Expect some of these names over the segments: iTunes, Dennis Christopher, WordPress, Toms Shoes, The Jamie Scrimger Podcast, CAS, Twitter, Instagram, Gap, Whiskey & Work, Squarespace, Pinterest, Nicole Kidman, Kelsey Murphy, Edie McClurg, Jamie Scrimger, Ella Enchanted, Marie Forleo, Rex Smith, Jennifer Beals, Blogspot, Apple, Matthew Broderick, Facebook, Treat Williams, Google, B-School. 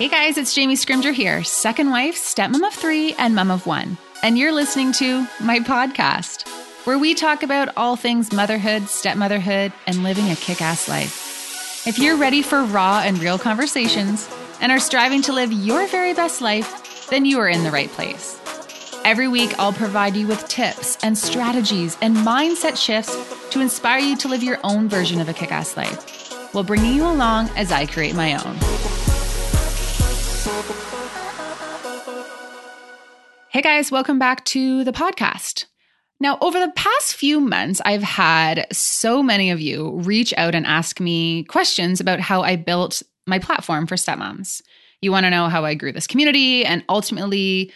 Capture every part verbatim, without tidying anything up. Hey guys, it's Jamie Scrimger here, second wife, stepmom of three, and mom of one. And you're listening to my podcast, where we talk about all things motherhood, stepmotherhood, and living a kick-ass life. If you're ready for raw and real conversations and are striving to live your very best life, then you are in the right place. Every week, I'll provide you with tips and strategies and mindset shifts to inspire you to live your own version of a kick-ass life, while bringing you along as I create my own. Hey guys, welcome back to the podcast. Now, over the past few months, I've had so many of you reach out and ask me questions about how I built my platform for stepmoms. You want to know how I grew this community and ultimately,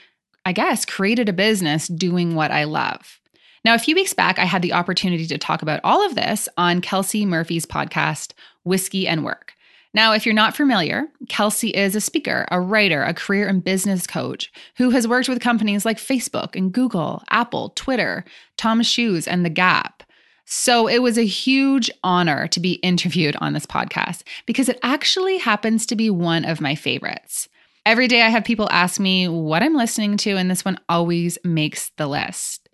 I guess, created a business doing what I love. Now, a few weeks back, I had the opportunity to talk about all of this on Kelsey Murphy's podcast, Whiskey and Work. Now, if you're not familiar, Kelsey is a speaker, a writer, a career and business coach who has worked with companies like Facebook and Google, Apple, Twitter, Toms Shoes, and The Gap. So it was a huge honor to be interviewed on this podcast because it actually happens to be one of my favorites. Every day I have people ask me what I'm listening to, and this one always makes the list.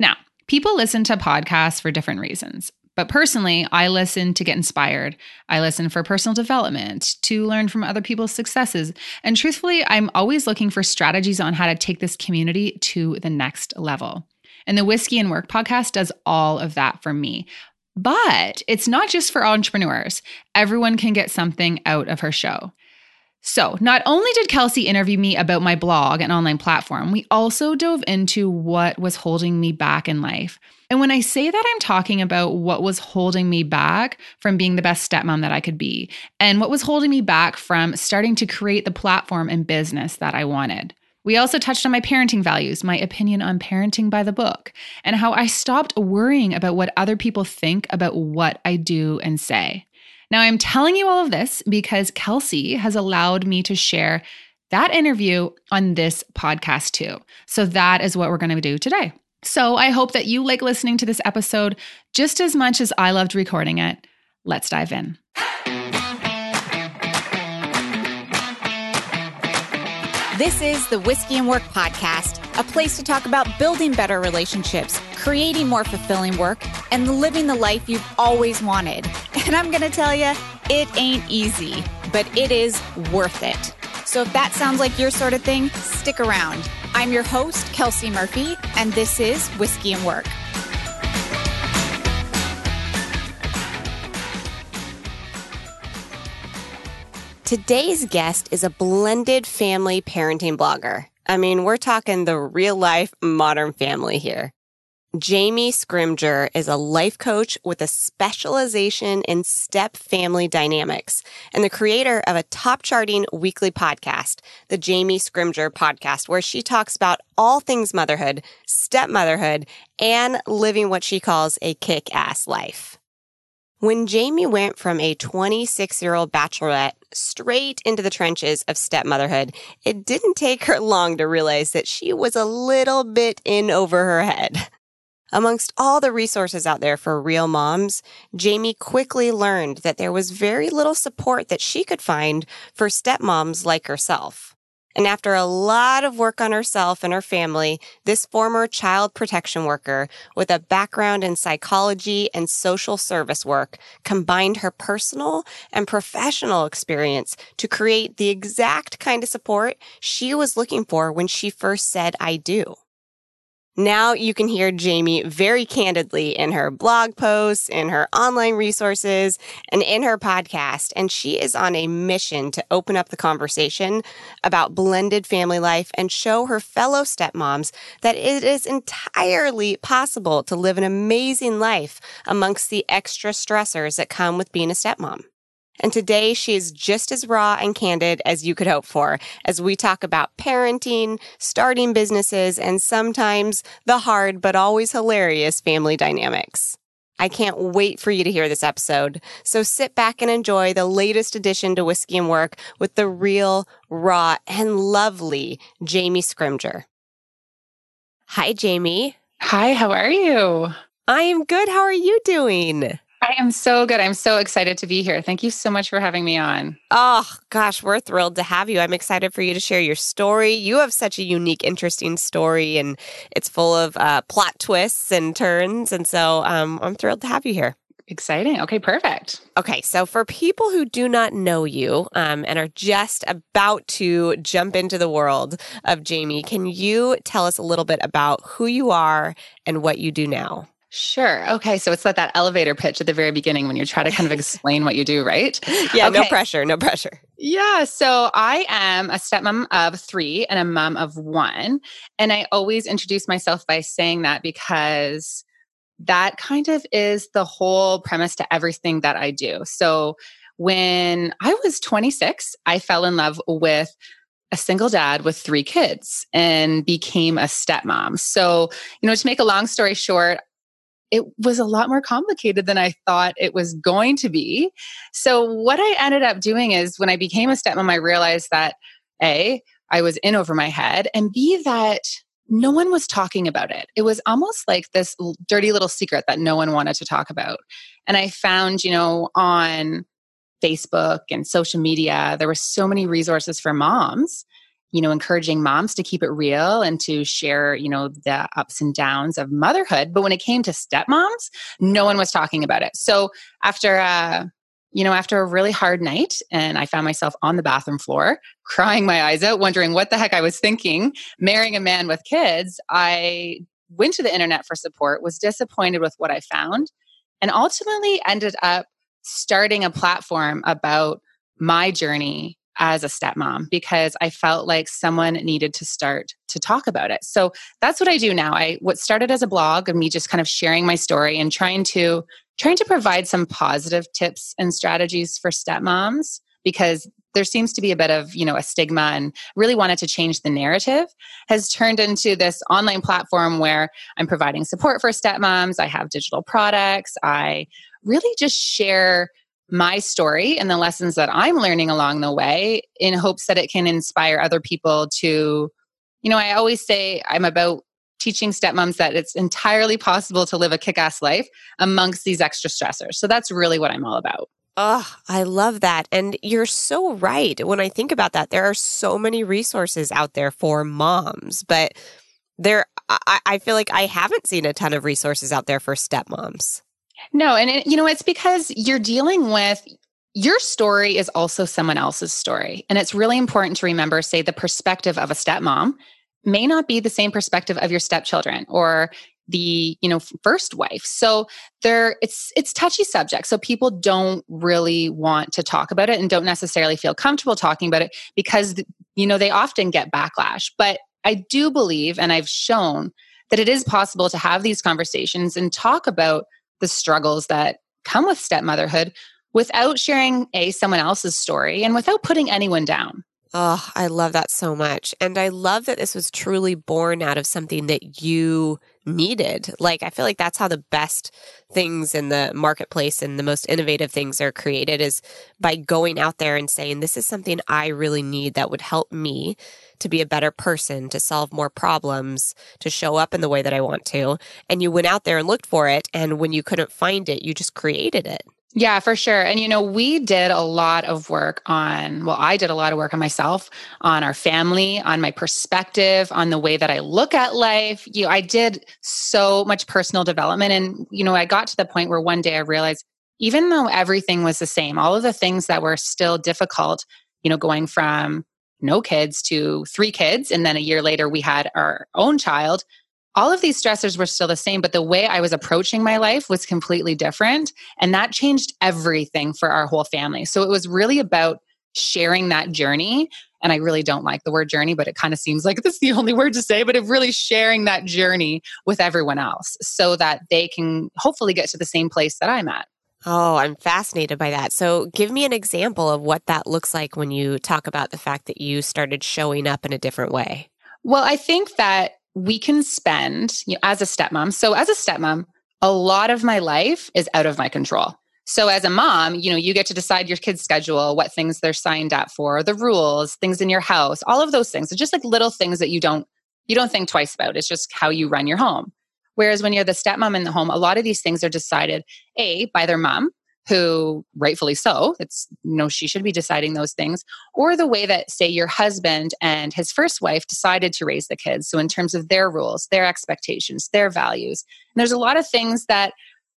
Now, people listen to podcasts for different reasons. But personally, I listen to get inspired. I listen for personal development, to learn from other people's successes. And truthfully, I'm always looking for strategies on how to take this community to the next level. And the Whiskey and Work podcast does all of that for me. But it's not just for entrepreneurs. Everyone can get something out of her show. So not only did Kelsey interview me about my blog and online platform, we also dove into what was holding me back in life. And when I say that, I'm talking about what was holding me back from being the best stepmom that I could be, and what was holding me back from starting to create the platform and business that I wanted. We also touched on my parenting values, my opinion on parenting by the book, and how I stopped worrying about what other people think about what I do and say. Now, I'm telling you all of this because Kelsey has allowed me to share that interview on this podcast too. So that is what we're going to do today. So I hope that you like listening to this episode just as much as I loved recording it. Let's dive in. This is the Whiskey and Work podcast, a place to talk about building better relationships, creating more fulfilling work, and living the life you've always wanted. And I'm going to tell you, it ain't easy, but it is worth it. So if that sounds like your sort of thing, stick around. I'm your host, Kelsey Murphy, and this is Whiskey and Work. Today's guest is a blended family parenting blogger. I mean, we're talking the real life modern family here. Jamie Scrimger is a life coach with a specialization in step family dynamics and the creator of a top charting weekly podcast, The Jamie Scrimger Podcast, where she talks about all things motherhood, stepmotherhood, and living what she calls a kick-ass life. When Jamie went from a twenty-six-year-old bachelorette straight into the trenches of stepmotherhood, it didn't take her long to realize that she was a little bit in over her head. Amongst all the resources out there for real moms, Jamie quickly learned that there was very little support that she could find for stepmoms like herself. And after a lot of work on herself and her family, this former child protection worker with a background in psychology and social service work combined her personal and professional experience to create the exact kind of support she was looking for when she first said, "I do." Now you can hear Jamie very candidly in her blog posts, in her online resources, and in her podcast. And she is on a mission to open up the conversation about blended family life and show her fellow stepmoms that it is entirely possible to live an amazing life amongst the extra stressors that come with being a stepmom. And today, she is just as raw and candid as you could hope for as we talk about parenting, starting businesses, and sometimes the hard but always hilarious family dynamics. I can't wait for you to hear this episode. So sit back and enjoy the latest addition to Whiskey and Work with the real, raw, and lovely Jamie Scrimger. Hi, Jamie. Hi, how are you? I am good. How are you doing? I am so good. I'm so excited to be here. Thank you so much for having me on. Oh, gosh, we're thrilled to have you. I'm excited for you to share your story. You have such a unique, interesting story, and it's full of uh, plot twists and turns. And so um, I'm thrilled to have you here. Exciting. Okay, perfect. Okay, so for people who do not know you um, and are just about to jump into the world of Jamie, can you tell us a little bit about who you are and what you do now? Sure. Okay. So it's like that elevator pitch at the very beginning when you try to kind of explain what you do, right? Yeah. Okay. No pressure. No pressure. Yeah. So I am a stepmom of three and a mom of one. And I always introduce myself by saying that because that kind of is the whole premise to everything that I do. So when I was twenty-six, I fell in love with a single dad with three kids and became a stepmom. So, you know, to make a long story short, it was a lot more complicated than I thought it was going to be. So what I ended up doing is when I became a stepmom, I realized that A, I was in over my head, and B, that no one was talking about it. It was almost like this dirty little secret that no one wanted to talk about. And I found, you know, on Facebook and social media, there were so many resources for moms, you know, encouraging moms to keep it real and to share, you know, the ups and downs of motherhood. But when it came to stepmoms, no one was talking about it. So after, uh, you know, after a really hard night, and I found myself on the bathroom floor, crying my eyes out, wondering what the heck I was thinking, marrying a man with kids, I went to the internet for support, was disappointed with what I found, and ultimately ended up starting a platform about my journey as a stepmom, because I felt like someone needed to start to talk about it. So that's what I do now. I what started as a blog of me just kind of sharing my story and trying to trying to provide some positive tips and strategies for stepmoms, because there seems to be a bit of, you know, a stigma, and really wanted to change the narrative, has turned into this online platform where I'm providing support for stepmoms. I have digital products. I really just share my story and the lessons that I'm learning along the way in hopes that it can inspire other people to, you know, I always say I'm about teaching stepmoms that it's entirely possible to live a kick-ass life amongst these extra stressors. So that's really what I'm all about. Oh, I love that. And you're so right. When I think about that, there are so many resources out there for moms, but there, I, I feel like I haven't seen a ton of resources out there for stepmoms. No. And it, you know, it's because you're dealing with, your story is also someone else's story. And it's really important to remember, say, the perspective of a stepmom may not be the same perspective of your stepchildren or the, you know, first wife. So there it's, it's touchy subject. So people don't really want to talk about it and don't necessarily feel comfortable talking about it because, you know, they often get backlash. But I do believe, and I've shown that it is possible to have these conversations and talk about the struggles that come with stepmotherhood without sharing a someone else's story and without putting anyone down. Oh, I love that so much. And I love that this was truly born out of something that you needed. Like, I feel like that's how the best things in the marketplace and the most innovative things are created, is by going out there and saying, this is something I really need that would help me to be a better person, to solve more problems, to show up in the way that I want to. And you went out there and looked for it. And when you couldn't find it, you just created it. Yeah, for sure. And, you know, we did a lot of work on, well, I did a lot of work on myself, on our family, on my perspective, on the way that I look at life. You know, I did so much personal development. And, you know, I got to the point where one day I realized, even though everything was the same, all of the things that were still difficult, you know, going from no kids to three kids, and then a year later we had our own child, all of these stressors were still the same, but the way I was approaching my life was completely different. And that changed everything for our whole family. So it was really about sharing that journey. And I really don't like the word journey, but it kind of seems like this is the only word to say, but it really sharing that journey with everyone else so that they can hopefully get to the same place that I'm at. Oh, I'm fascinated by that. So give me an example of what that looks like when you talk about the fact that you started showing up in a different way. Well, I think that we can spend, you know, as a stepmom. So as a stepmom, a lot of my life is out of my control. So as a mom, you know, you get to decide your kid's schedule, what things they're signed up for, the rules, things in your house, all of those things. So just like little things that you don't, you don't think twice about. It's just how you run your home. Whereas when you're the stepmom in the home, a lot of these things are decided, A, by their mom, who rightfully so, it's you know, she should be deciding those things, or the way that, say, your husband and his first wife decided to raise the kids. So in terms of their rules, their expectations, their values. And there's a lot of things that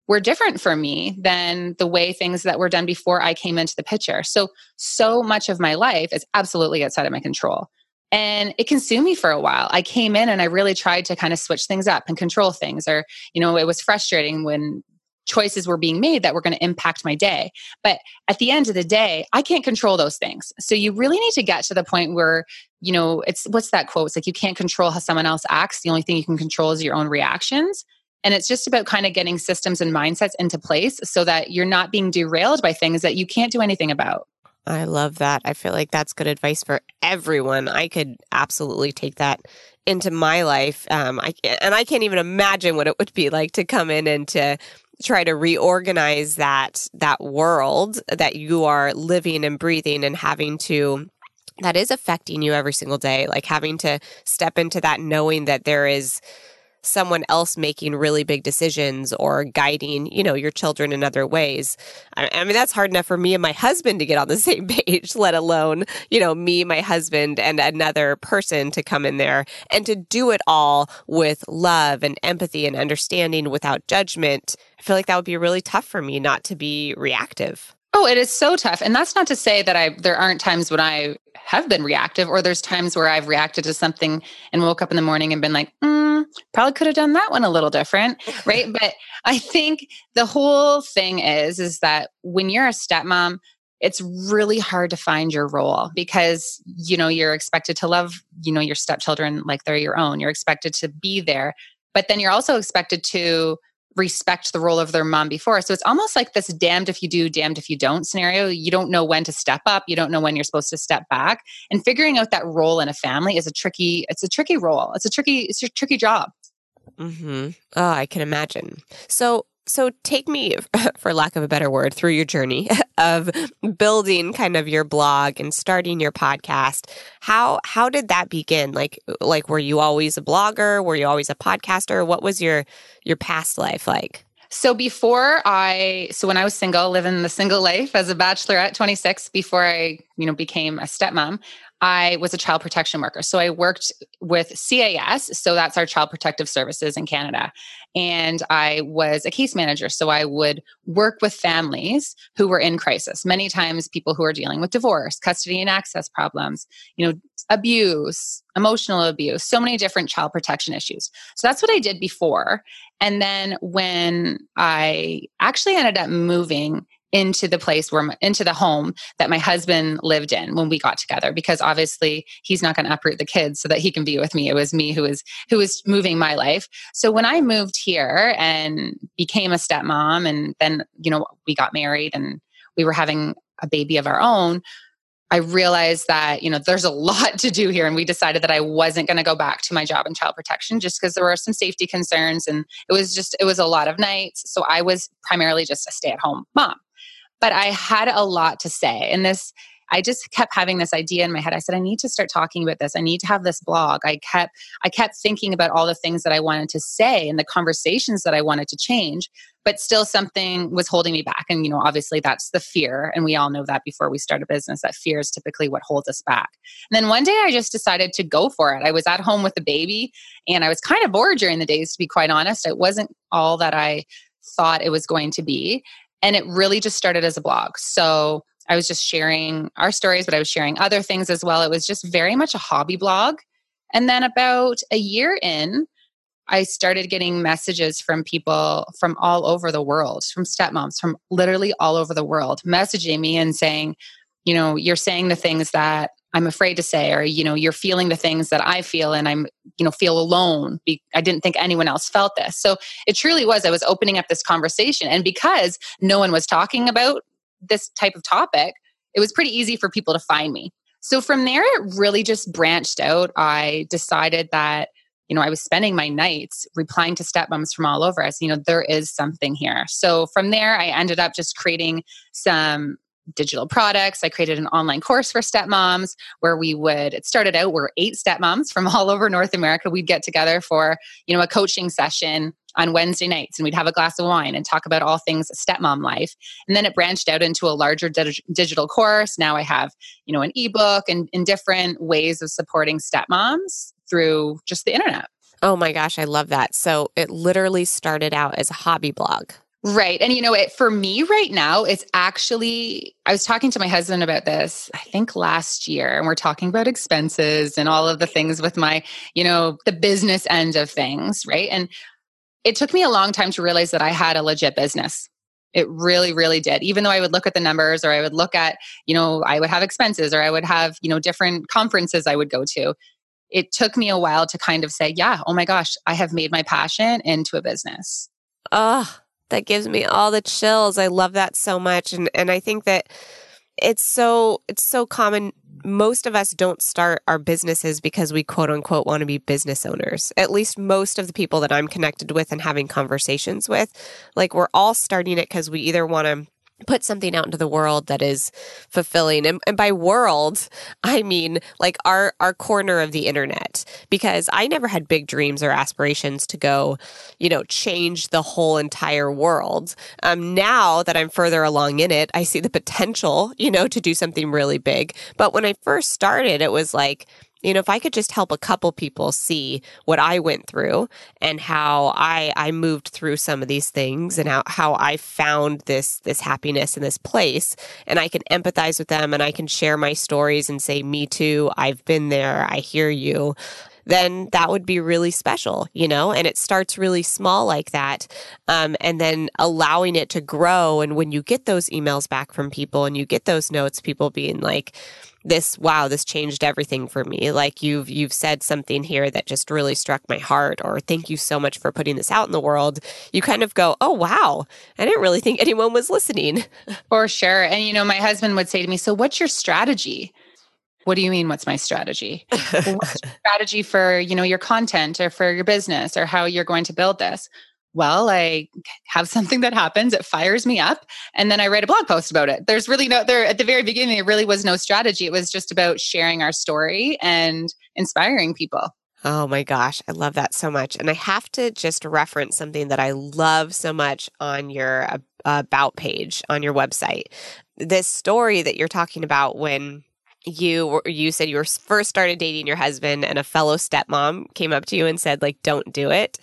were different for me than the way things that were done before I came into the picture. So, so much of my life is absolutely outside of my control. And it consumed me for a while. I came in and I really tried to kind of switch things up and control things. Or, you know, it was frustrating when choices were being made that were going to impact my day. But at the end of the day, I can't control those things. So you really need to get to the point where, you know, it's what's that quote? It's like, you can't control how someone else acts. The only thing you can control is your own reactions. And it's just about kind of getting systems and mindsets into place so that you're not being derailed by things that you can't do anything about. I love that. I feel like that's good advice for everyone. I could absolutely take that into my life. Um, I and I can't even imagine what it would be like to come in and to try to reorganize that that world that you are living and breathing and having to, that is affecting you every single day. Like having to step into that, knowing that there is someone else making really big decisions or guiding, you know, your children in other ways. I, I mean, that's hard enough for me and my husband to get on the same page, let alone, you know, me, my husband, and another person to come in there and to do it all with love and empathy and understanding without judgment. I feel like that would be really tough for me not to be reactive. Oh, it is so tough. And that's not to say that I there aren't times when I have been reactive, or there's times where I've reacted to something and woke up in the morning and been like, mm, probably could have done that one a little different, right? But I think the whole thing is, is that when you're a stepmom, it's really hard to find your role because, you know, you're expected to love, you know, your stepchildren like they're your own. You're expected to be there, but then you're also expected to respect the role of their mom before. So it's almost like this damned if you do, damned if you don't scenario. You don't know when to step up. You don't know when you're supposed to step back. And figuring out that role in a family is a tricky, it's a tricky role. It's a tricky, it's a tricky job. Mm-hmm. Oh, I can imagine. So, so take me, for lack of a better word, through your journey of building kind of your blog and starting your podcast. How, how did that begin? Like, like, were you always a blogger? Were you always a podcaster? What was your, your past life like? So before I, so when I was single, living the single life as a bachelorette, twenty-six, before I, you know, became a stepmom, I was a child protection worker. So I worked with C A S. So that's our Child Protective Services in Canada. And I was a case manager. So I would work with families who were in crisis. Many times people who are dealing with divorce, custody and access problems, you know, abuse, emotional abuse, so many different child protection issues. So that's what I did before. And then when I actually ended up moving into the place where, my, into the home that my husband lived in when we got together, because obviously he's not going to uproot the kids so that he can be with me. It was me who was, who was moving my life. So when I moved here and became a stepmom, and then, you know, we got married and we were having a baby of our own, I realized that, you know, there's a lot to do here. And we decided that I wasn't going to go back to my job in child protection just because there were some safety concerns, and it was just, it was a lot of nights. So I was primarily just a stay-at-home mom. But I had a lot to say. And this, I just kept having this idea in my head. I said, I need to start talking about this. I need to have this blog. I kept, I kept thinking about all the things that I wanted to say and the conversations that I wanted to change, but still something was holding me back. And, you know, obviously that's the fear. And we all know that before we start a business, that fear is typically what holds us back. And then one day I just decided to go for it. I was at home with the baby and I was kind of bored during the days, to be quite honest. It wasn't all that I thought it was going to be. And it really just started as a blog. So I was just sharing our stories, but I was sharing other things as well. It was just very much a hobby blog. And then about a year in, I started getting messages from people from all over the world, from stepmoms, from literally all over the world, messaging me and saying, you know, you're saying the things that I'm afraid to say, or, you know, you're feeling the things that I feel, and I'm, you know, feel alone. Be- I didn't think anyone else felt this. So it truly was, I was opening up this conversation, and because no one was talking about this type of topic, it was pretty easy for people to find me. So from there, it really just branched out. I decided that, you know, I was spending my nights replying to stepmoms from all over us. You know, there is something here. So from there, I ended up just creating some digital products. I created an online course for stepmoms where we would, it started out, we're eight stepmoms from all over North America. We'd get together for, you know, a coaching session on Wednesday nights, and we'd have a glass of wine and talk about all things stepmom life. And then it branched out into a larger dig- digital course. Now I have, you know, an ebook and, and different ways of supporting stepmoms through just the internet. Oh my gosh, I love that. So it literally started out as a hobby blog. Right. And you know, it, for me right now, it's actually, I was talking to my husband about this, I think last year, and we're talking about expenses and all of the things with my, you know, the business end of things, right? And it took me a long time to realize that I had a legit business. It really, really did. Even though I would look at the numbers, or I would look at, you know, I would have expenses, or I would have, you know, different conferences I would go to. It took me a while to kind of say, yeah, oh my gosh, I have made my passion into a business. Oh, that gives me all the chills. I love that so much. And and I think that it's so it's so common. Most of us don't start our businesses because we quote unquote want to be business owners. At least most of the people that I'm connected with and having conversations with, like, we're all starting it because we either want to put something out into the world that is fulfilling. And, and by world, I mean like our, our corner of the internet, because I never had big dreams or aspirations to go, you know, change the whole entire world. Um, now that I'm further along in it, I see the potential, you know, to do something really big. But when I first started, it was like, you know, if I could just help a couple people see what I went through and how I I moved through some of these things, and how, how I found this this happiness in this place, and I can empathize with them, and I can share my stories and say, me too, I've been there, I hear you, then that would be really special, you know? And it starts really small like that, um, and then allowing it to grow. And when you get those emails back from people and you get those notes, people being like, this, wow, this changed everything for me. Like, you've you've said something here that just really struck my heart, or thank you so much for putting this out in the world. You kind of go, oh, wow, I didn't really think anyone was listening. For sure. And, you know, my husband would say to me, so what's your strategy? What do you mean, what's my strategy? What's your strategy for, you know, your content or for your business or how you're going to build this? Well, I have something that happens, it fires me up, and then I write a blog post about it. There's really no, there at the very beginning, there really was no strategy. It was just about sharing our story and inspiring people. Oh my gosh, I love that so much. And I have to just reference something that I love so much on your uh, about page on your website. This story that you're talking about when You you said you were first started dating your husband, and a fellow stepmom came up to you and said, like, don't do it.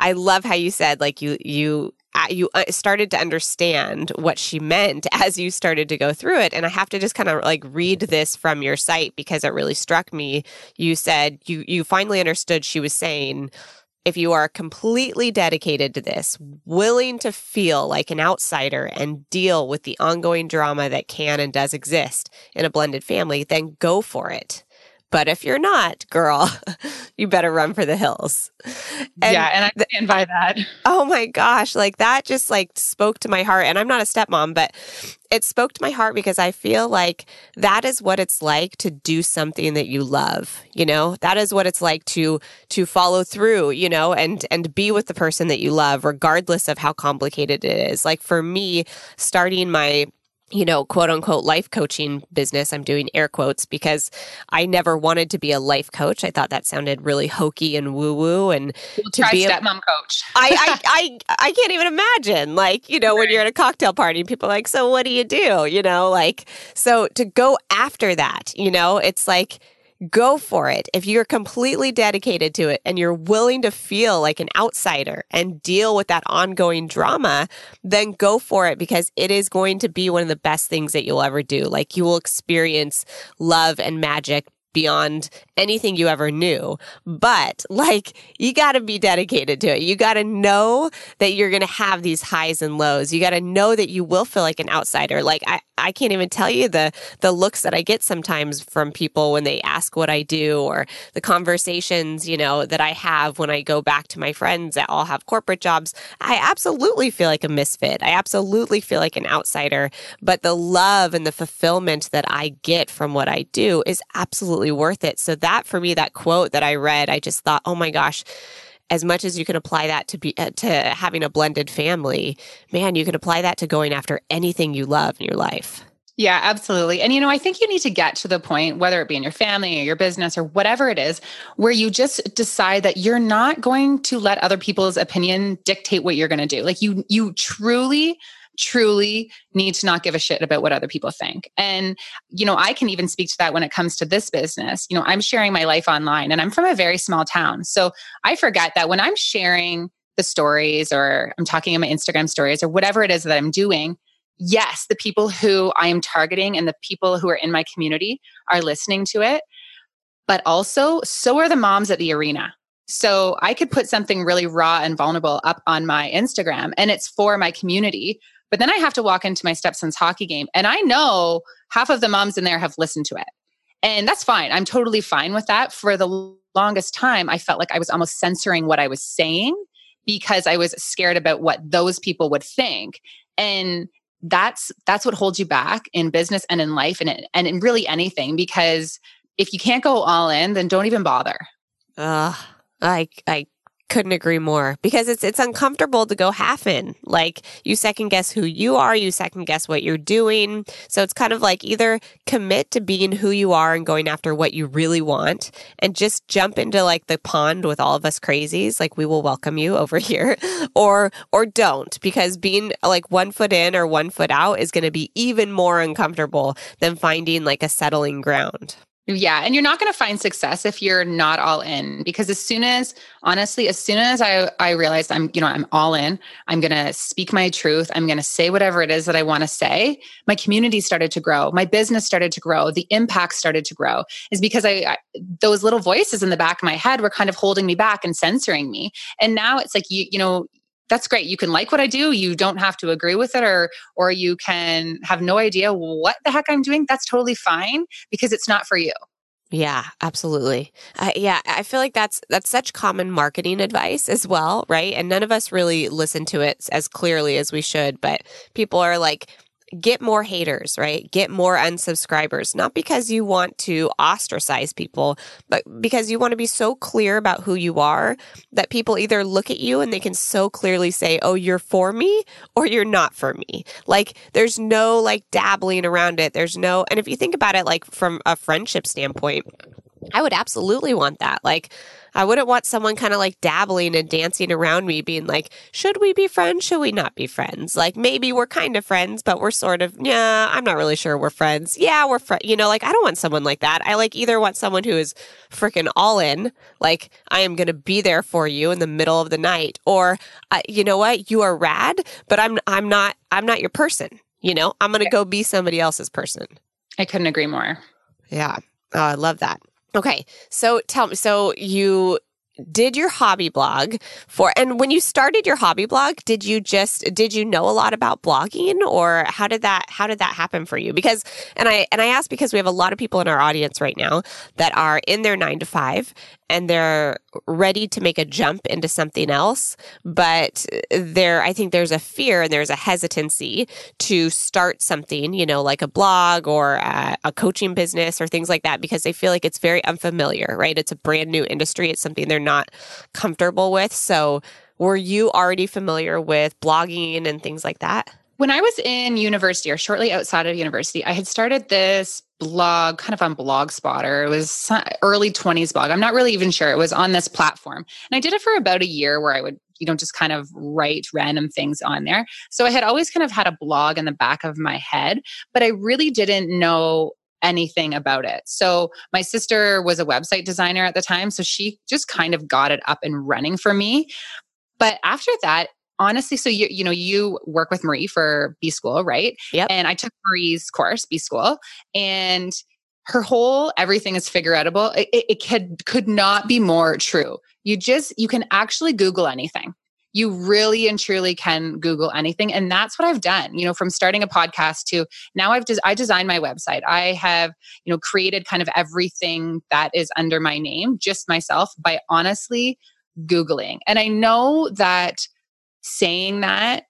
I love how you said, like, you you you started to understand what she meant as you started to go through it. And I have to just kind of like read this from your site because it really struck me. You said you you finally understood she was saying, if you are completely dedicated to this, willing to feel like an outsider and deal with the ongoing drama that can and does exist in a blended family, then go for it. But if you're not, girl, you better run for the hills. And yeah, and I stand by that. Oh my gosh, like that just like spoke to my heart. And I'm not a stepmom, but it spoke to my heart because I feel like that is what it's like to do something that you love, you know? That is what it's like to to follow through, you know, and and be with the person that you love, regardless of how complicated it is. Like for me, starting my you know, quote unquote life coaching business. I'm doing air quotes because I never wanted to be a life coach. I thought that sounded really hokey and woo woo. And we'll to try be stepmom a, coach. I, I, I, I can't even imagine, like, you know, right. When you're at a cocktail party, people are like, so what do you do? You know, like, so to go after that, you know, it's like, go for it. If you're completely dedicated to it and you're willing to feel like an outsider and deal with that ongoing drama, then go for it because it is going to be one of the best things that you'll ever do. Like you will experience love and magic beyond anything you ever knew. But like, you got to be dedicated to it. You got to know that you're going to have these highs and lows. You got to know that you will feel like an outsider. Like I, I can't even tell you the the looks that I get sometimes from people when they ask what I do, or the conversations, you know, that I have when I go back to my friends that all have corporate jobs. I absolutely feel like a misfit. I absolutely feel like an outsider. But the love and the fulfillment that I get from what I do is absolutely worth it. So that for me, that quote that I read, I just thought, oh my gosh, as much as you can apply that to be uh, to having a blended family, man, you can apply that to going after anything you love in your life. Yeah, absolutely. And, you know, I think you need to get to the point, whether it be in your family or your business or whatever it is, where you just decide that you're not going to let other people's opinion dictate what you're going to do. Like you, you truly... truly need to not give a shit about what other people think. And, you know, I can even speak to that when it comes to this business. You know, I'm sharing my life online and I'm from a very small town. So I forget that when I'm sharing the stories or I'm talking in my Instagram stories or whatever it is that I'm doing, yes, the people who I am targeting and the people who are in my community are listening to it. But also, so are the moms at the arena. So I could put something really raw and vulnerable up on my Instagram and it's for my community. But then I have to walk into my stepson's hockey game and I know half of the moms in there have listened to it. And that's fine. I'm totally fine with that. For the longest time, I felt like I was almost censoring what I was saying because I was scared about what those people would think. And that's that's what holds you back in business and in life and in, and in really anything, because if you can't go all in, then don't even bother. Uh, I I couldn't agree more, because it's it's uncomfortable to go half in. Like, you second guess who you are, you second guess what you're doing. So it's kind of like either commit to being who you are and going after what you really want and just jump into like the pond with all of us crazies, like we will welcome you over here, or or don't, because being like one foot in or one foot out is going to be even more uncomfortable than finding like a settling ground. Yeah. And you're not going to find success if you're not all in, because as soon as, honestly, as soon as I, I realized I'm, you know, I'm all in, I'm going to speak my truth. I'm going to say whatever it is that I want to say. My community started to grow. My business started to grow. The impact started to grow, is because I, I those little voices in the back of my head were kind of holding me back and censoring me. And now it's like, you, you know, that's great. You can like what I do. You don't have to agree with it, or or you can have no idea what the heck I'm doing. That's totally fine, because it's not for you. Yeah, absolutely. Uh, yeah, I feel like that's that's such common marketing advice as well, right? And none of us really listen to it as clearly as we should, but people are like, get more haters, right? Get more unsubscribers, not because you want to ostracize people, but because you want to be so clear about who you are that people either look at you and they can so clearly say, oh, you're for me or you're not for me. Like, there's no like dabbling around it. There's no, and if you think about it, like from a friendship standpoint, I would absolutely want that. Like, I wouldn't want someone kind of like dabbling and dancing around me being like, should we be friends? Should we not be friends? Like, maybe we're kind of friends, but we're sort of, yeah, I'm not really sure we're friends. Yeah, we're friends. You know, like, I don't want someone like that. I like either want someone who is freaking all in, like, I am going to be there for you in the middle of the night, or uh, you know what? You are rad, but I'm, I'm not, I'm not your person. You know, I'm going to go be somebody else's person. I couldn't agree more. Yeah. Oh, I love that. Okay. So tell me, so you did your hobby blog for, and when you started your hobby blog, did you just, did you know a lot about blogging, or how did that, how did that happen for you? Because, and I, and I ask because we have a lot of people in our audience right now that are in their nine to five and they're ready to make a jump into something else, but there, I think there's a fear and there's a hesitancy to start something, you know, like a blog or a, a coaching business or things like that, because they feel like it's very unfamiliar, right? It's a brand new industry. It's something they're not comfortable with. So were you already familiar with blogging and things like that? When I was in university, or shortly outside of university, I had started this blog kind of on Blogspot, or it was early twenties blog. I'm not really even sure. It was on this platform. And I did it for about a year, where I would, you know, just kind of write random things on there. So I had always kind of had a blog in the back of my head, but I really didn't know anything about it. So my sister was a website designer at the time, so she just kind of got it up and running for me. But after that, honestly, so you you know, you work with Marie for B-School, right? Yep. And I took Marie's course, B-School, and her whole everything is figure outable. It, it, it could, could not be more true. You just, you can actually Google anything. You really and truly can Google anything. And that's what I've done, you know, from starting a podcast to now I've just, des- I designed my website. I have, you know, created kind of everything that is under my name, just myself, by honestly Googling. And I know that saying that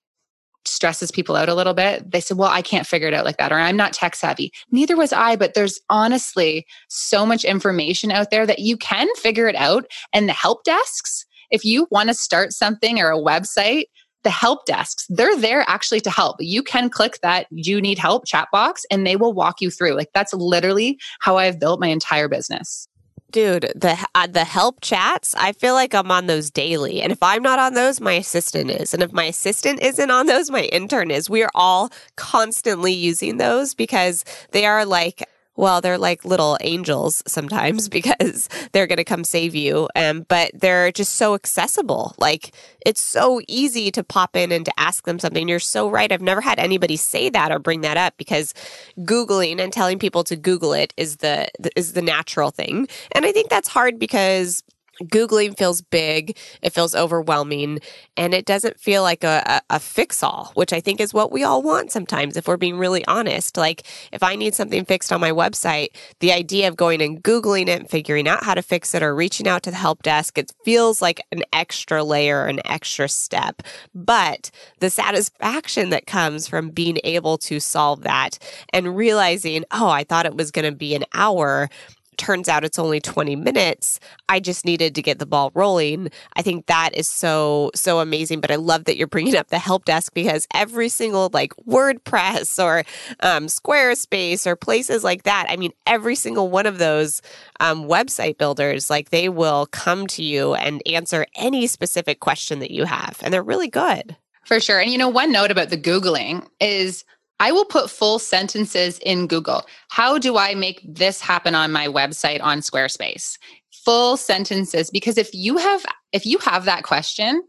stresses people out a little bit. They said, well, I can't figure it out like that, or I'm not tech savvy. Neither was I, but there's honestly so much information out there that you can figure it out. And the help desks, if you want to start something or a website, the help desks, they're there actually to help. You can click that you need help chat box and they will walk you through. Like that's literally how I've built my entire business. Dude, the uh, the help chats, I feel like I'm on those daily. And if I'm not on those, my assistant is. And if my assistant isn't on those, my intern is. We are all constantly using those because they are like, well, they're like little angels sometimes because they're going to come save you. Um, but they're just so accessible. Like it's so easy to pop in and to ask them something. You're so right. I've never had anybody say that or bring that up because Googling and telling people to Google it is the is the natural thing. And I think that's hard because Googling feels big, it feels overwhelming, and it doesn't feel like a, a, a fix-all, which I think is what we all want sometimes if we're being really honest. Like if I need something fixed on my website, the idea of going and Googling it and figuring out how to fix it or reaching out to the help desk, it feels like an extra layer, an extra step. But the satisfaction that comes from being able to solve that and realizing, oh, I thought it was going to be an hour, turns out it's only twenty minutes. I just needed to get the ball rolling. I think that is so, so amazing. But I love that you're bringing up the help desk because every single like WordPress or um, Squarespace or places like that, I mean, every single one of those um, website builders, like they will come to you and answer any specific question that you have. And they're really good. For sure. And you know, one note about the Googling is I will put full sentences in Google. How do I make this happen on my website on Squarespace? Full sentences, because if you have if you have that question,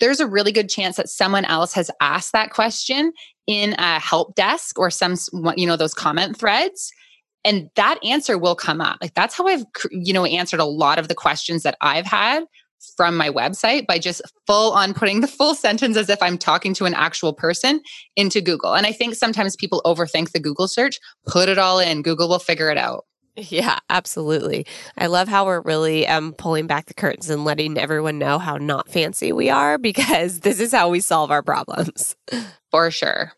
there's a really good chance that someone else has asked that question in a help desk or some, you know, those comment threads, and that answer will come up. Like that's how I've, you know, answered a lot of the questions that I've had from my website by just full on putting the full sentence as if I'm talking to an actual person into Google. And I think sometimes people overthink the Google search. Put it all in. Google will figure it out. Yeah, absolutely. I love how we're really um, pulling back the curtains and letting everyone know how not fancy we are because this is how we solve our problems. For sure.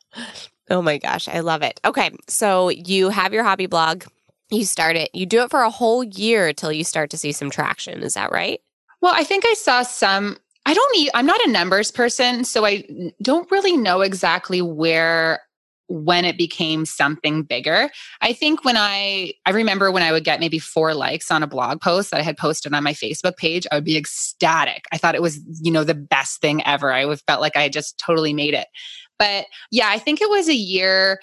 Oh my gosh. I love it. Okay. So you have your hobby blog. You start it. You do it for a whole year till you start to see some traction. Is that right? Well, I think I saw some, I don't need, I'm not a numbers person, so I don't really know exactly where, when it became something bigger. I think when I, I remember when I would get maybe four likes on a blog post that I had posted on my Facebook page, I would be ecstatic. I thought it was, you know, the best thing ever. I felt like I had just totally made it. But yeah, I think it was a year.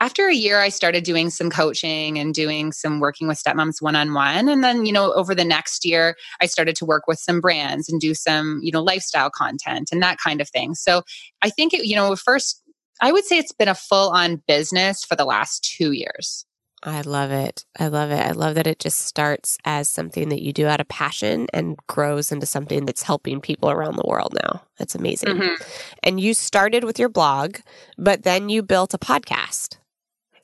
After a year, I started doing some coaching and doing some working with stepmoms one-on-one. And then, you know, over the next year, I started to work with some brands and do some, you know, lifestyle content and that kind of thing. So I think, it, you know, first, I would say it's been a full-on business for the last two years. I love it. I love it. I love that it just starts as something that you do out of passion and grows into something that's helping people around the world now. That's amazing. Mm-hmm. And you started with your blog, but then you built a podcast.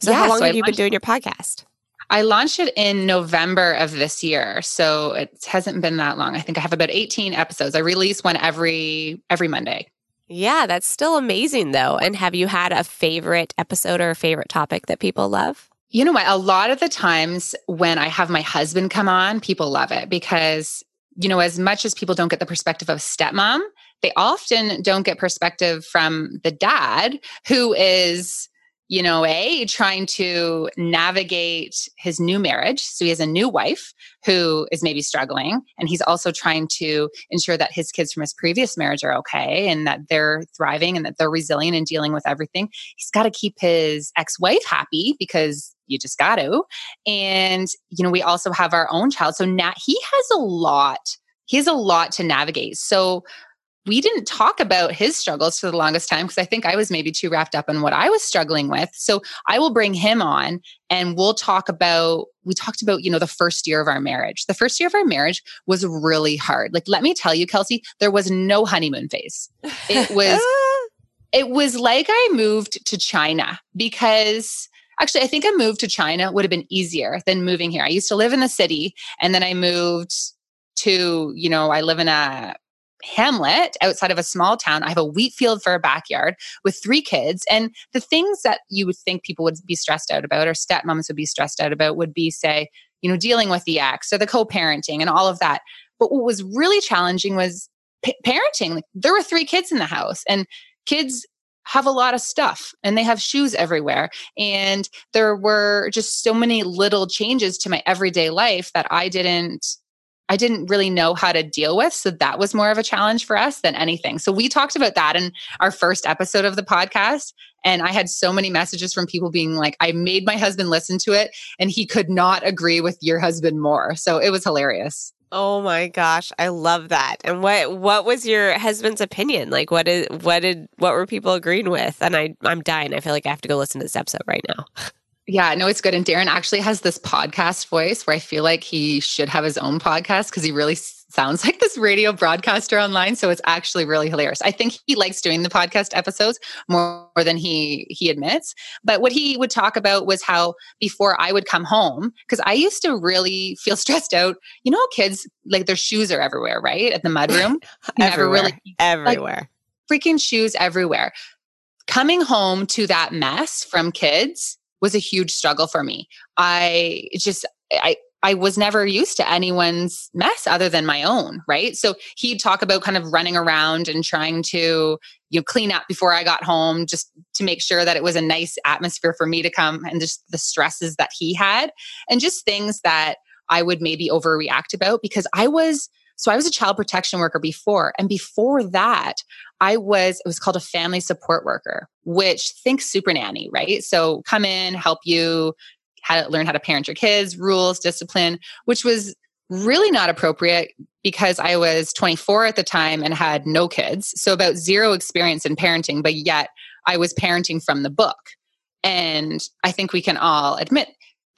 So yeah, how long so have you launched, been doing your podcast? I launched it in November of this year. So it hasn't been that long. I think I have about eighteen episodes. I release one every every Monday. Yeah, that's still amazing though. And have you had a favorite episode or a favorite topic that people love? You know what? A lot of the times when I have my husband come on, people love it because, you know, as much as people don't get the perspective of stepmom, they often don't get perspective from the dad who is, you know, A, trying to navigate his new marriage. So he has a new wife who is maybe struggling. And he's also trying to ensure that his kids from his previous marriage are okay and that they're thriving and that they're resilient and dealing with everything. He's got to keep his ex-wife happy because you just got to. And, you know, we also have our own child. So now he has a lot, he has a lot to navigate. So we didn't talk about his struggles for the longest time because I think I was maybe too wrapped up in what I was struggling with. So I will bring him on and we'll talk about, we talked about, you know, the first year of our marriage. The first year of our marriage was really hard. Like, let me tell you, Kelsey, there was no honeymoon phase. It was, it was like I moved to China because actually, I think a move to China would have been easier than moving here. I used to live in the city and then I moved to, you know, I live in a hamlet outside of a small town. I have a wheat field for a backyard with three kids. And the things that you would think people would be stressed out about or stepmoms would be stressed out about would be, say, you know, dealing with the ex or the co-parenting and all of that. But what was really challenging was p- parenting. Like, there were three kids in the house, and kids have a lot of stuff, and they have shoes everywhere. And there were just so many little changes to my everyday life that I didn't, I didn't really know how to deal with. So that was more of a challenge for us than anything. So we talked about that in our first episode of the podcast. And I had so many messages from people being like, I made my husband listen to it and he could not agree with your husband more. So it was hilarious. Oh my gosh, I love that. And what what was your husband's opinion? Like, what is what did what were people agreeing with? And I I'm dying. I feel like I have to go listen to this episode right now. Yeah, no, it's good. And Darren actually has this podcast voice where I feel like he should have his own podcast because he really sounds like this radio broadcaster online. So it's actually really hilarious. I think he likes doing the podcast episodes more than he he admits. But what he would talk about was how before I would come home, because I used to really feel stressed out. You know, kids, like their shoes are everywhere, right? At the mudroom. everywhere, never really, everywhere. Like, freaking shoes everywhere. Coming home to that mess from kids was a huge struggle for me. I just, I, I was never used to anyone's mess other than my own, right? So he'd talk about kind of running around and trying to, you know, clean up before I got home, just to make sure that it was a nice atmosphere for me to come, and just the stresses that he had, and just things that I would maybe overreact about because I was, so I was a child protection worker before. And before that, I was, it was called a family support worker, which think super nanny, right? So come in, help you how to learn how to parent your kids, rules, discipline, which was really not appropriate because I was twenty-four at the time and had no kids. So about zero experience in parenting, but yet I was parenting from the book. And I think we can all admit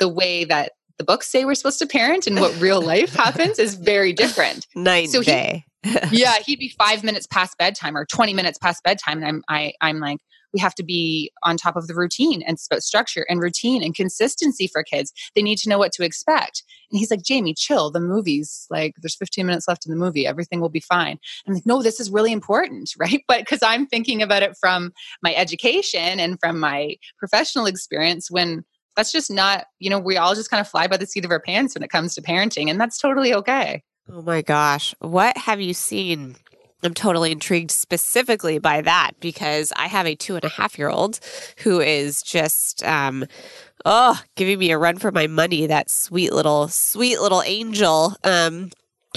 the way that the books say we're supposed to parent and what real life happens is very different. Night so day. He, yeah. He'd be five minutes past bedtime or twenty minutes past bedtime. And I'm, I, I'm like, we have to be on top of the routine, and it's about structure and routine and consistency for kids. They need to know what to expect. And he's like, Jamie, chill, the movie's like, there's fifteen minutes left in the movie. Everything will be fine. I'm like, no, this is really important, right? But cause I'm thinking about it from my education and from my professional experience when that's just not, you know, we all just kind of fly by the seat of our pants when it comes to parenting, and that's totally okay. Oh my gosh. What have you seen? I'm totally intrigued specifically by that because I have a two and a half year old who is just, um, oh, giving me a run for my money, that sweet little, sweet little angel. Um,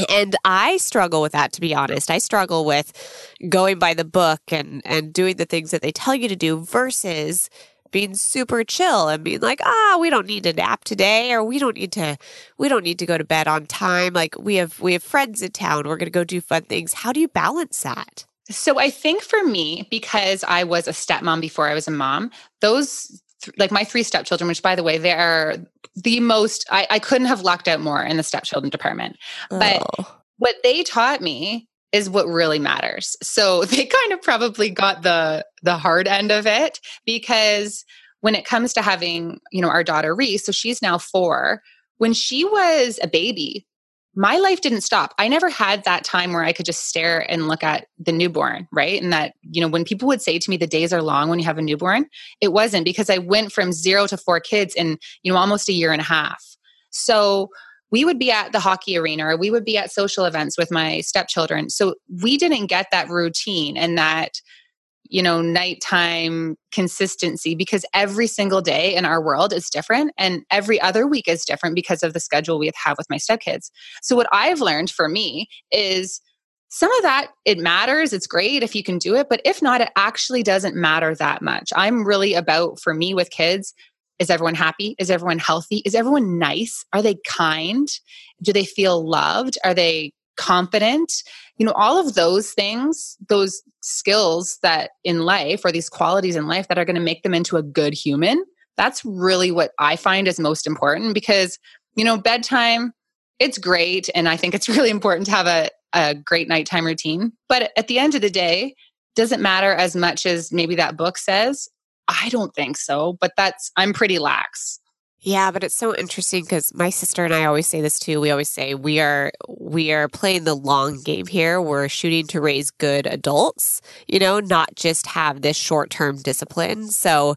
And I struggle with that, to be honest. I struggle with going by the book and, and doing the things that they tell you to do versus being super chill and being like, ah, oh, we don't need to nap today, or we don't need to, we don't need to go to bed on time. Like we have, we have friends in town. We're going to go do fun things. How do you balance that? So I think for me, because I was a stepmom before I was a mom, those th- like my three stepchildren, which by the way, they are the most, I, I couldn't have lucked out more in the stepchildren department, oh. But what they taught me is what really matters. So they kind of probably got the the hard end of it because when it comes to having, you know, our daughter Reese, so she's now four, when she was a baby, my life didn't stop. I never had that time where I could just stare and look at the newborn, right? And that, you know, when people would say to me, the days are long when you have a newborn, it wasn't, because I went from zero to four kids in, you know, almost a year and a half. So we would be at the hockey arena, or we would be at social events with my stepchildren. So we didn't get that routine and that, you know, nighttime consistency, because every single day in our world is different and every other week is different because of the schedule we have with my stepkids. So what I've learned for me is some of that, it matters. It's great if you can do it, but if not, it actually doesn't matter that much. I'm really about, for me with kids, is everyone happy? Is everyone healthy? Is everyone nice? Are they kind? Do they feel loved? Are they confident? You know, all of those things, those skills that in life, or these qualities in life that are going to make them into a good human, that's really what I find is most important. Because, you know, bedtime, it's great. And I think it's really important to have a, a great nighttime routine. But at the end of the day, doesn't matter as much as maybe that book says. I don't think so, but that's, I'm pretty lax. Yeah, but it's so interesting because my sister and I always say this too. We always say we are we are playing the long game here. We're shooting to raise good adults, you know, not just have this short-term discipline. So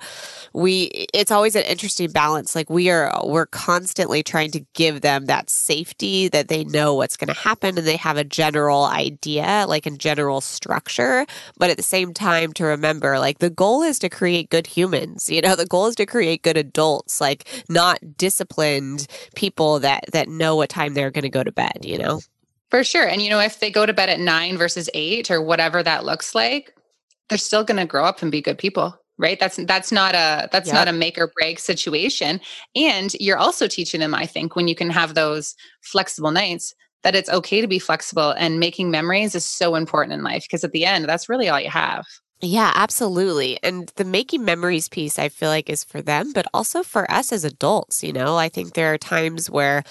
we it's always an interesting balance. Like we are we're constantly trying to give them that safety that they know what's going to happen and they have a general idea, like a general structure, but at the same time to remember like the goal is to create good humans, you know, the goal is to create good adults. Like not disciplined people that that know what time they're going to go to bed, you know? For sure. And, you know, if they go to bed at nine versus eight or whatever that looks like, they're still going to grow up and be good people, right? That's that's not a that's yep. not a make or break situation. And you're also teaching them, I think, when you can have those flexible nights, that it's okay to be flexible and making memories is so important in life because at the end, that's really all you have. Yeah, absolutely. And the making memories piece, I feel like, is for them, but also for us as adults. You know, I think there are times where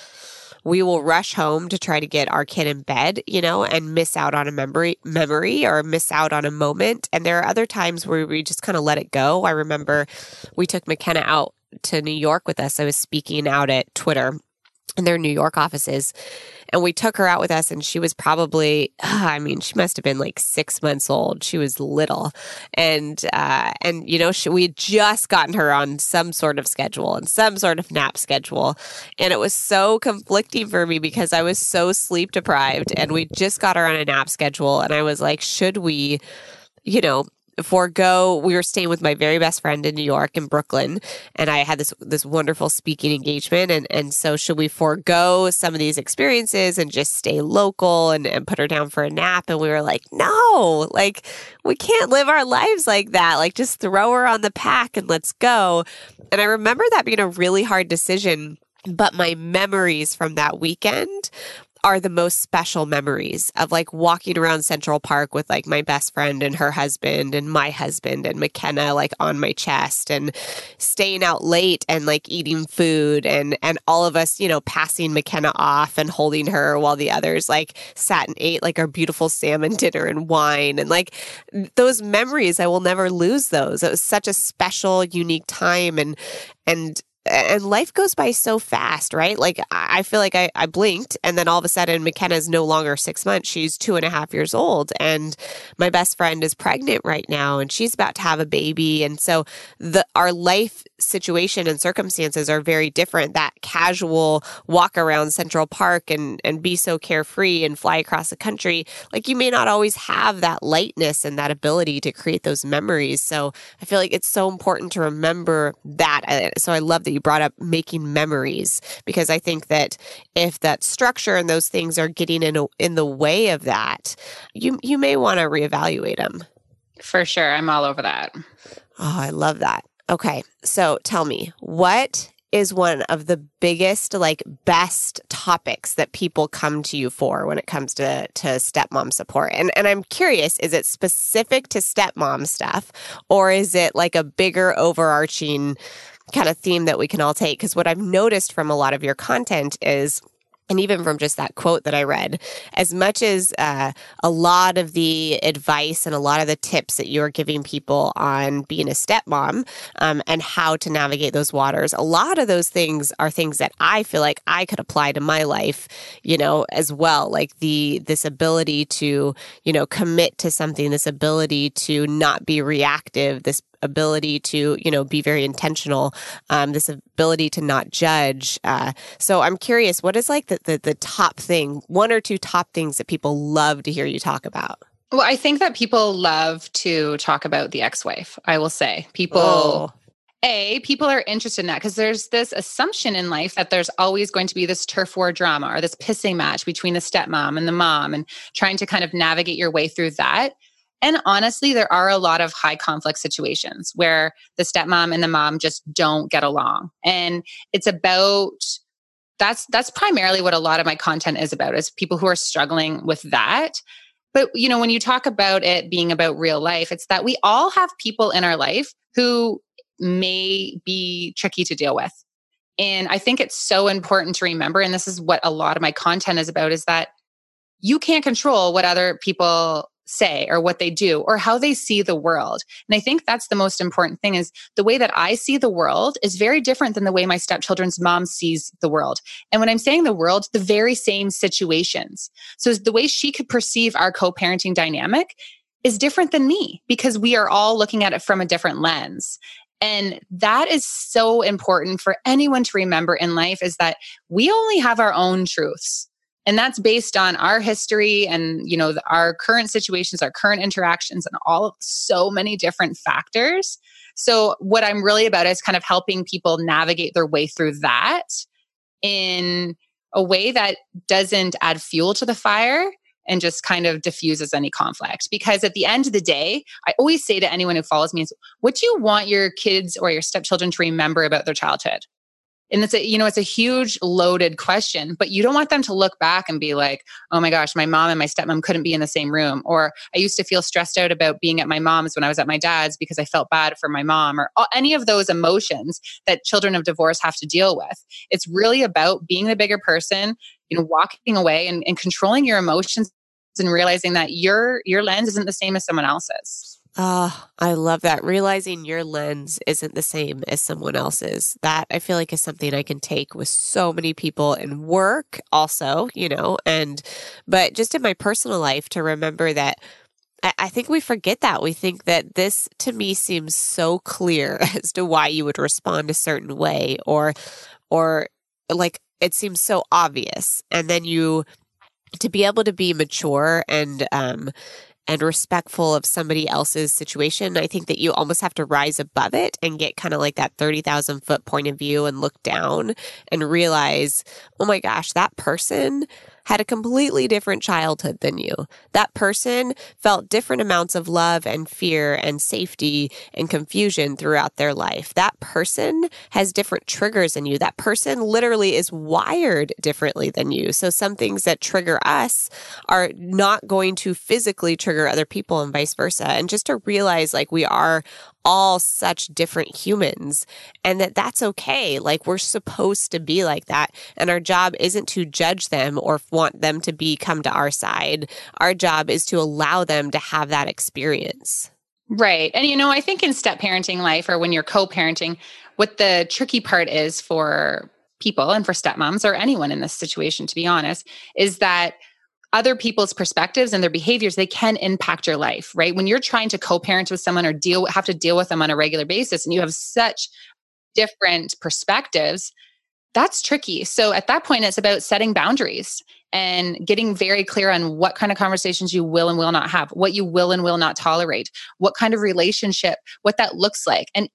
we will rush home to try to get our kid in bed, you know, and miss out on a memory memory or miss out on a moment. And there are other times where we just kind of let it go. I remember we took McKenna out to New York with us. I was speaking out at Twitter in their New York offices. And we took her out with us and she was probably, uh, I mean, she must have been like six months old. She was little. And, uh, and you know, she, we had just gotten her on some sort of schedule and some sort of nap schedule. And it was so conflicting for me because I was so sleep deprived and we just got her on a nap schedule. And I was like, should we, you know, forego, we were staying with my very best friend in New York in Brooklyn, and I had this this wonderful speaking engagement. And, and so should we forego some of these experiences and just stay local and, and put her down for a nap? And we were like, no, like we can't live our lives like that. Like just throw her on the pack and let's go. And I remember that being a really hard decision, but my memories from that weekend are the most special memories of like walking around Central Park with like my best friend and her husband and my husband and McKenna like on my chest and staying out late and like eating food and and all of us, you know, passing McKenna off and holding her while the others like sat and ate like our beautiful salmon dinner and wine. And like those memories, I will never lose those. It was such a special, unique time. And, and, And life goes by so fast, right? Like, I feel like I, I blinked and then all of a sudden McKenna's no longer six months. She's two and a half years old. And my best friend is pregnant right now and she's about to have a baby. And so the our life situation and circumstances are very different. That casual walk around Central Park and, and be so carefree and fly across the country, like you may not always have that lightness and that ability to create those memories. So I feel like it's so important to remember that. So I love that you brought up making memories, because I think that if that structure and those things are getting in a, in the way of that, you you may want to reevaluate them. For sure. I'm all over that. Oh, I love that. Okay. So tell me, what is one of the biggest, like best topics that people come to you for when it comes to, to stepmom support? And and I'm curious, is it specific to stepmom stuff or is it like a bigger overarching kind of theme that we can all take? Because what I've noticed from a lot of your content is, and even from just that quote that I read, as much as uh, a lot of the advice and a lot of the tips that you're giving people on being a stepmom um, and how to navigate those waters, a lot of those things are things that I feel like I could apply to my life, you know, as well. Like the this ability to, you know, commit to something, this ability to not be reactive, this ability to, you know, be very intentional, um, this ability to not judge. Uh, so I'm curious, what is like the, the the top thing, one or two top things that people love to hear you talk about? Well, I think that people love to talk about the ex-wife, I will say. People... Oh. A, people are interested in that because there's this assumption in life that there's always going to be this turf war drama or this pissing match between the stepmom and the mom and trying to kind of navigate your way through that. And honestly, there are a lot of high conflict situations where the stepmom and the mom just don't get along. And it's about, that's that's primarily what a lot of my content is about, is people who are struggling with that. But, you know, when you talk about it being about real life, it's that we all have people in our life who may be tricky to deal with. And I think it's so important to remember, and this is what a lot of my content is about, is that you can't control what other people say or what they do or how they see the world. And I think that's the most important thing, is the way that I see the world is very different than the way my stepchildren's mom sees the world. And when I'm saying the world, the very same situations. So the way she could perceive our co-parenting dynamic is different than me, because we are all looking at it from a different lens. And that is so important for anyone to remember in life, is that we only have our own truths. And that's based on our history and, you know, our current situations, our current interactions, and all of so many different factors. So what I'm really about is kind of helping people navigate their way through that in a way that doesn't add fuel to the fire and just kind of diffuses any conflict. Because at the end of the day, I always say to anyone who follows me, is what do you want your kids or your stepchildren to remember about their childhood? And it's a, you know, it's a huge loaded question, but you don't want them to look back and be like, oh my gosh, my mom and my stepmom couldn't be in the same room. Or I used to feel stressed out about being at my mom's when I was at my dad's because I felt bad for my mom, or any of those emotions that children of divorce have to deal with. It's really about being the bigger person, you know, walking away and, and controlling your emotions and realizing that your, your lens isn't the same as someone else's. Oh, I love that. Realizing your lens isn't the same as someone else's. That I feel like is something I can take with so many people in work also, you know, and, but just in my personal life to remember that. I, I think we forget that. We think that this to me seems so clear as to why you would respond a certain way, or, or like it seems so obvious. And then you, to be able to be mature and, um, and respectful of somebody else's situation, I think that you almost have to rise above it and get kind of like that thirty thousand foot point of view and look down and realize, oh my gosh, that person had a completely different childhood than you. That person felt different amounts of love and fear and safety and confusion throughout their life. That person has different triggers than you. That person literally is wired differently than you. So some things that trigger us are not going to physically trigger other people and vice versa. And just to realize like we are all such different humans, and that that's okay. Like we're supposed to be like that. And our job isn't to judge them or want them to be come to our side. Our job is to allow them to have that experience. Right. And, you know, I think in step parenting life, or when you're co-parenting, what the tricky part is for people and for stepmoms or anyone in this situation, to be honest, is that other people's perspectives and their behaviors, they can impact your life, right? When you're trying to co-parent with someone or deal have to deal with them on a regular basis, and you have such different perspectives, that's tricky. So at that point, it's about setting boundaries and getting very clear on what kind of conversations you will and will not have, what you will and will not tolerate, what kind of relationship, what that looks like. And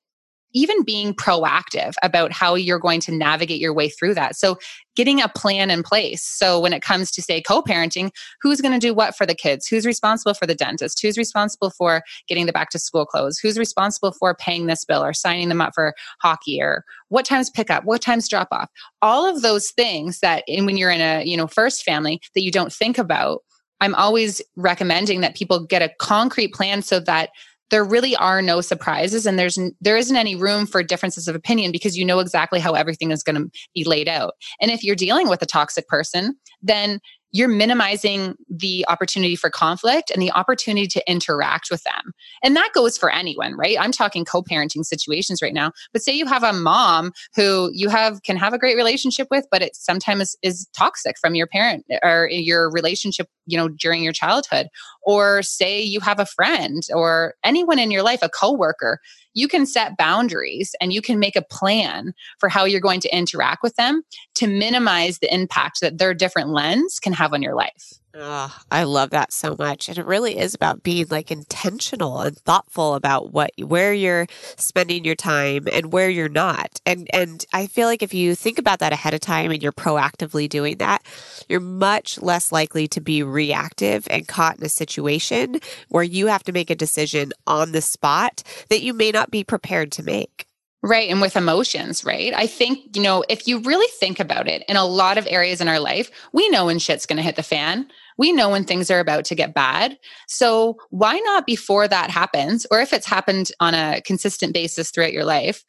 even being proactive about how you're going to navigate your way through that. So getting a plan in place. So when it comes to, say, co-parenting, who's going to do what for the kids? Who's responsible for the dentist? Who's responsible for getting the back to school clothes? Who's responsible for paying this bill or signing them up for hockey, or what time's pickup? What time's drop off? All of those things that and when you're in a, you know, first family that you don't think about, I'm always recommending that people get a concrete plan so that there really are no surprises, and there's there isn't any room for differences of opinion, because you know exactly how everything is going to be laid out. And if you're dealing with a toxic person, then you're minimizing the opportunity for conflict and the opportunity to interact with them. And that goes for anyone, right? I'm talking co-parenting situations right now. But say you have a mom who you have can have a great relationship with, but it sometimes is toxic from your parent or your relationship, you know, during your childhood. Or say you have a friend or anyone in your life, a coworker, you can set boundaries and you can make a plan for how you're going to interact with them to minimize the impact that their different lens can have on your life. Oh, I love that so much. And it really is about being like intentional and thoughtful about what, where you're spending your time and where you're not. And, and I feel like if you think about that ahead of time and you're proactively doing that, you're much less likely to be reactive and caught in a situation where you have to make a decision on the spot that you may not be prepared to make. Right. And with emotions, right? I think, you know, if you really think about it, in a lot of areas in our life, we know when shit's going to hit the fan. We know when things are about to get bad. So why not, before that happens, or if it's happened on a consistent basis throughout your life,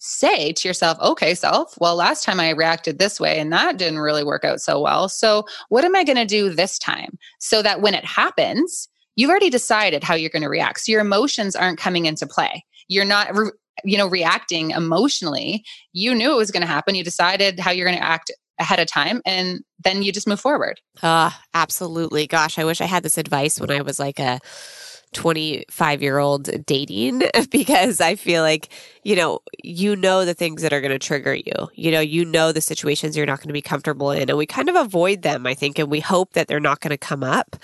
say to yourself, okay, self, well, last time I reacted this way and that didn't really work out so well. So what am I going to do this time? So that when it happens, you've already decided how you're going to react. So your emotions aren't coming into play. You're not, re- you know, reacting emotionally. You knew it was going to happen. You decided how you're going to act ahead of time, and then you just move forward. Uh, absolutely. Gosh, I wish I had this advice when I was like a twenty-five-year-old dating, because I feel like, you know, you know the things that are going to trigger you. You know, you know the situations you're not going to be comfortable in, and we kind of avoid them, I think, and we hope that they're not going to come up.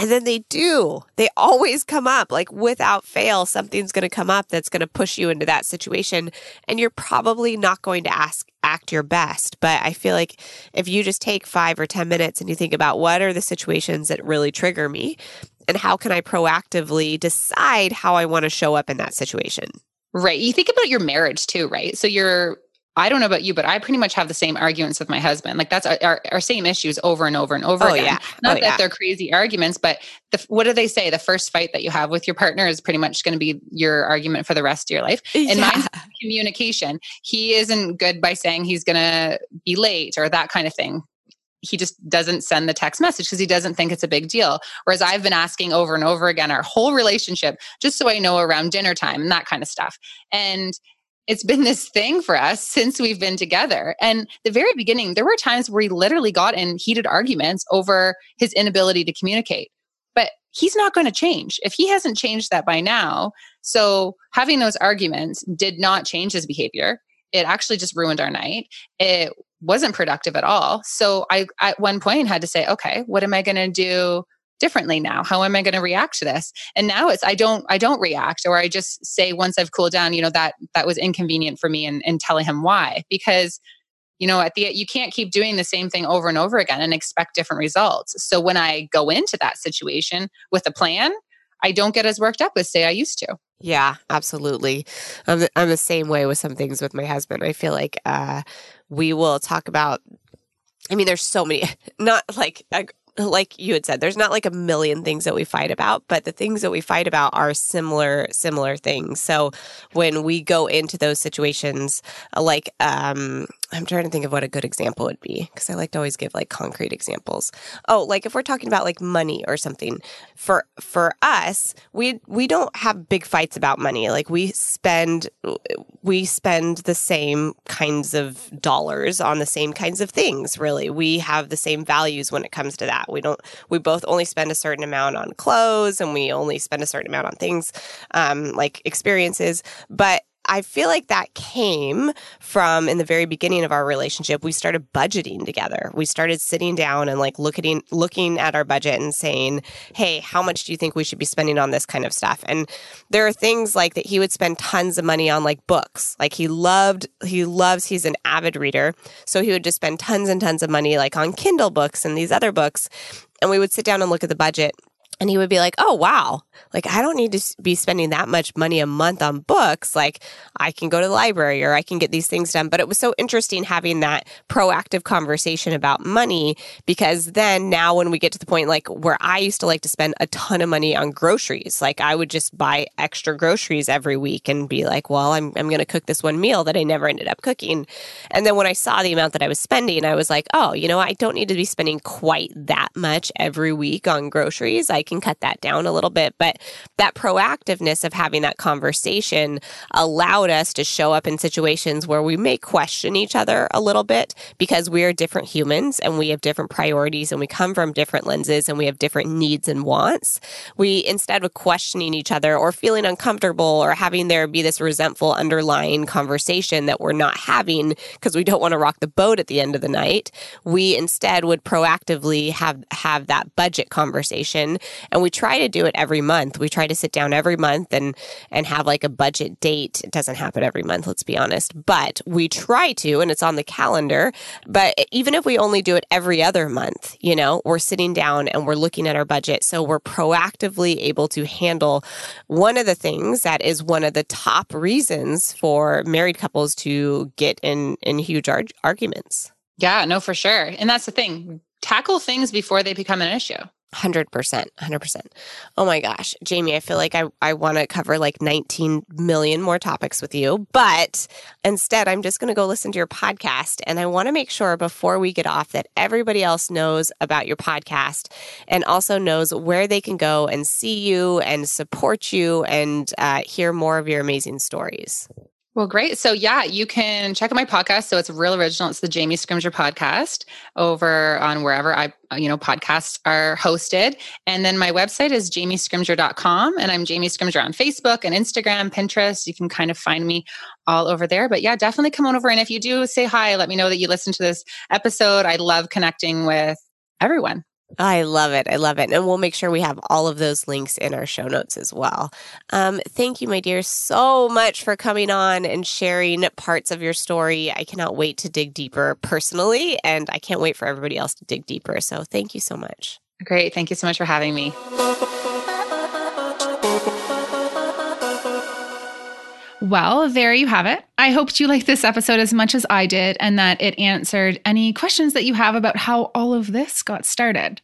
And then they do. They always come up. Like without fail, something's going to come up that's going to push you into that situation, and you're probably not going to ask act your best. But I feel like if you just take five or ten minutes and you think about what are the situations that really trigger me, and how can I proactively decide how I want to show up in that situation? Right. You think about your marriage too, right? So you're, I don't know about you, but I pretty much have the same arguments with my husband. Like that's our, our same issues over and over and over oh, again. Yeah. Not oh, that yeah. they're crazy arguments, but the, what do they say? The first fight that you have with your partner is pretty much going to be your argument for the rest of your life. And yeah. mine's communication. He isn't good by saying he's going to be late or that kind of thing. He just doesn't send the text message because he doesn't think it's a big deal. Whereas I've been asking over and over again our whole relationship, just so I know around dinner time and that kind of stuff. And it's been this thing for us since we've been together. And the very beginning, there were times where he literally got in heated arguments over his inability to communicate. But he's not going to change if he hasn't changed that by now. So having those arguments did not change his behavior. It actually just ruined our night. It wasn't productive at all. So I, at one point, had to say, okay, what am I going to do differently now? How am I going to react to this? And now it's, I don't, I don't react, or I just say, once I've cooled down, you know, that, that was inconvenient for me, and, and telling him why, because, you know, at the, you can't keep doing the same thing over and over again and expect different results. So when I go into that situation with a plan, I don't get as worked up as say I used to. Yeah, absolutely. I'm the, I'm the same way with some things with my husband. I feel like uh, we will talk about, I mean, there's so many, not like, like you had said, there's not like a million things that we fight about, but the things that we fight about are similar, similar things. So when we go into those situations, like, um, I'm trying to think of what a good example would be, because I like to always give like concrete examples. Oh, like if we're talking about like money or something, for for us, we we don't have big fights about money. Like we spend we spend the same kinds of dollars on the same kinds of things, really. We have the same values when it comes to that. We don't we both only spend a certain amount on clothes, and we only spend a certain amount on things um, like experiences, but I feel like that came from, in the very beginning of our relationship, we started budgeting together. We started sitting down and like looking looking at our budget and saying, hey, how much do you think we should be spending on this kind of stuff? And there are things like that he would spend tons of money on, like books. Like he loved, he loves, he's an avid reader. So he would just spend tons and tons of money like on Kindle books and these other books. And we would sit down and look at the budget. And he would be like, oh, wow, like I don't need to be spending that much money a month on books. Like I can go to the library, or I can get these things done. But it was so interesting having that proactive conversation about money, because then now when we get to the point like where I used to like to spend a ton of money on groceries, like I would just buy extra groceries every week and be like, well, I'm I'm going to cook this one meal that I never ended up cooking. And then when I saw the amount that I was spending, I was like, oh, you know, I don't need to be spending quite that much every week on groceries. I can cut that down a little bit. But that proactiveness of having that conversation allowed us to show up in situations where we may question each other a little bit, because we are different humans and we have different priorities and we come from different lenses and we have different needs and wants. We, instead of questioning each other or feeling uncomfortable or having there be this resentful underlying conversation that we're not having because we don't want to rock the boat at the end of the night, we instead would proactively have, have that budget conversation. And we try to do it every month. We try to sit down every month and and have like a budget date. It doesn't happen every month, let's be honest. But we try to, and it's on the calendar. But even if we only do it every other month, you know, we're sitting down and we're looking at our budget. So we're proactively able to handle one of the things that is one of the top reasons for married couples to get in, in huge arg- arguments. Yeah, no, for sure. And that's the thing. Tackle things before they become an issue. one hundred percent, one hundred percent. Oh my gosh, Jamie, I feel like I, I want to cover like nineteen million more topics with you, but instead I'm just going to go listen to your podcast. And I want to make sure before we get off that everybody else knows about your podcast and also knows where they can go and see you and support you and uh, hear more of your amazing stories. Well, great. So yeah, you can check out my podcast. So it's real original. It's the Jamie Scrimger Podcast over on wherever I, you know, podcasts are hosted. And then my website is jamie scrimger dot com. And I'm Jamie Scrimger on Facebook and Instagram, Pinterest. You can kind of find me all over there. But yeah, definitely come on over. And if you do, say hi, let me know that you listened to this episode. I love connecting with everyone. I love it. I love it. And we'll make sure we have all of those links in our show notes as well. Um, thank you, my dear, so much for coming on and sharing parts of your story. I cannot wait to dig deeper personally, and I can't wait for everybody else to dig deeper. So thank you so much. Great. Thank you so much for having me. Well, there you have it. I hoped you liked this episode as much as I did and that it answered any questions that you have about how all of this got started.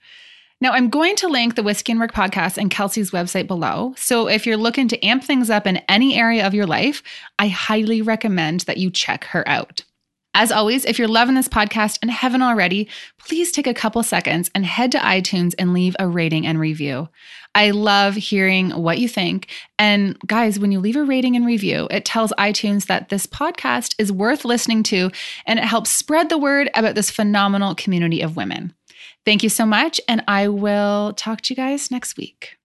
Now, I'm going to link the Whiskey and Work podcast and Kelsey's website below. So if you're looking to amp things up in any area of your life, I highly recommend that you check her out. As always, if you're loving this podcast and haven't already, please take a couple seconds and head to iTunes and leave a rating and review. I love hearing what you think. And guys, when you leave a rating and review, it tells iTunes that this podcast is worth listening to, and it helps spread the word about this phenomenal community of women. Thank you so much, and I will talk to you guys next week.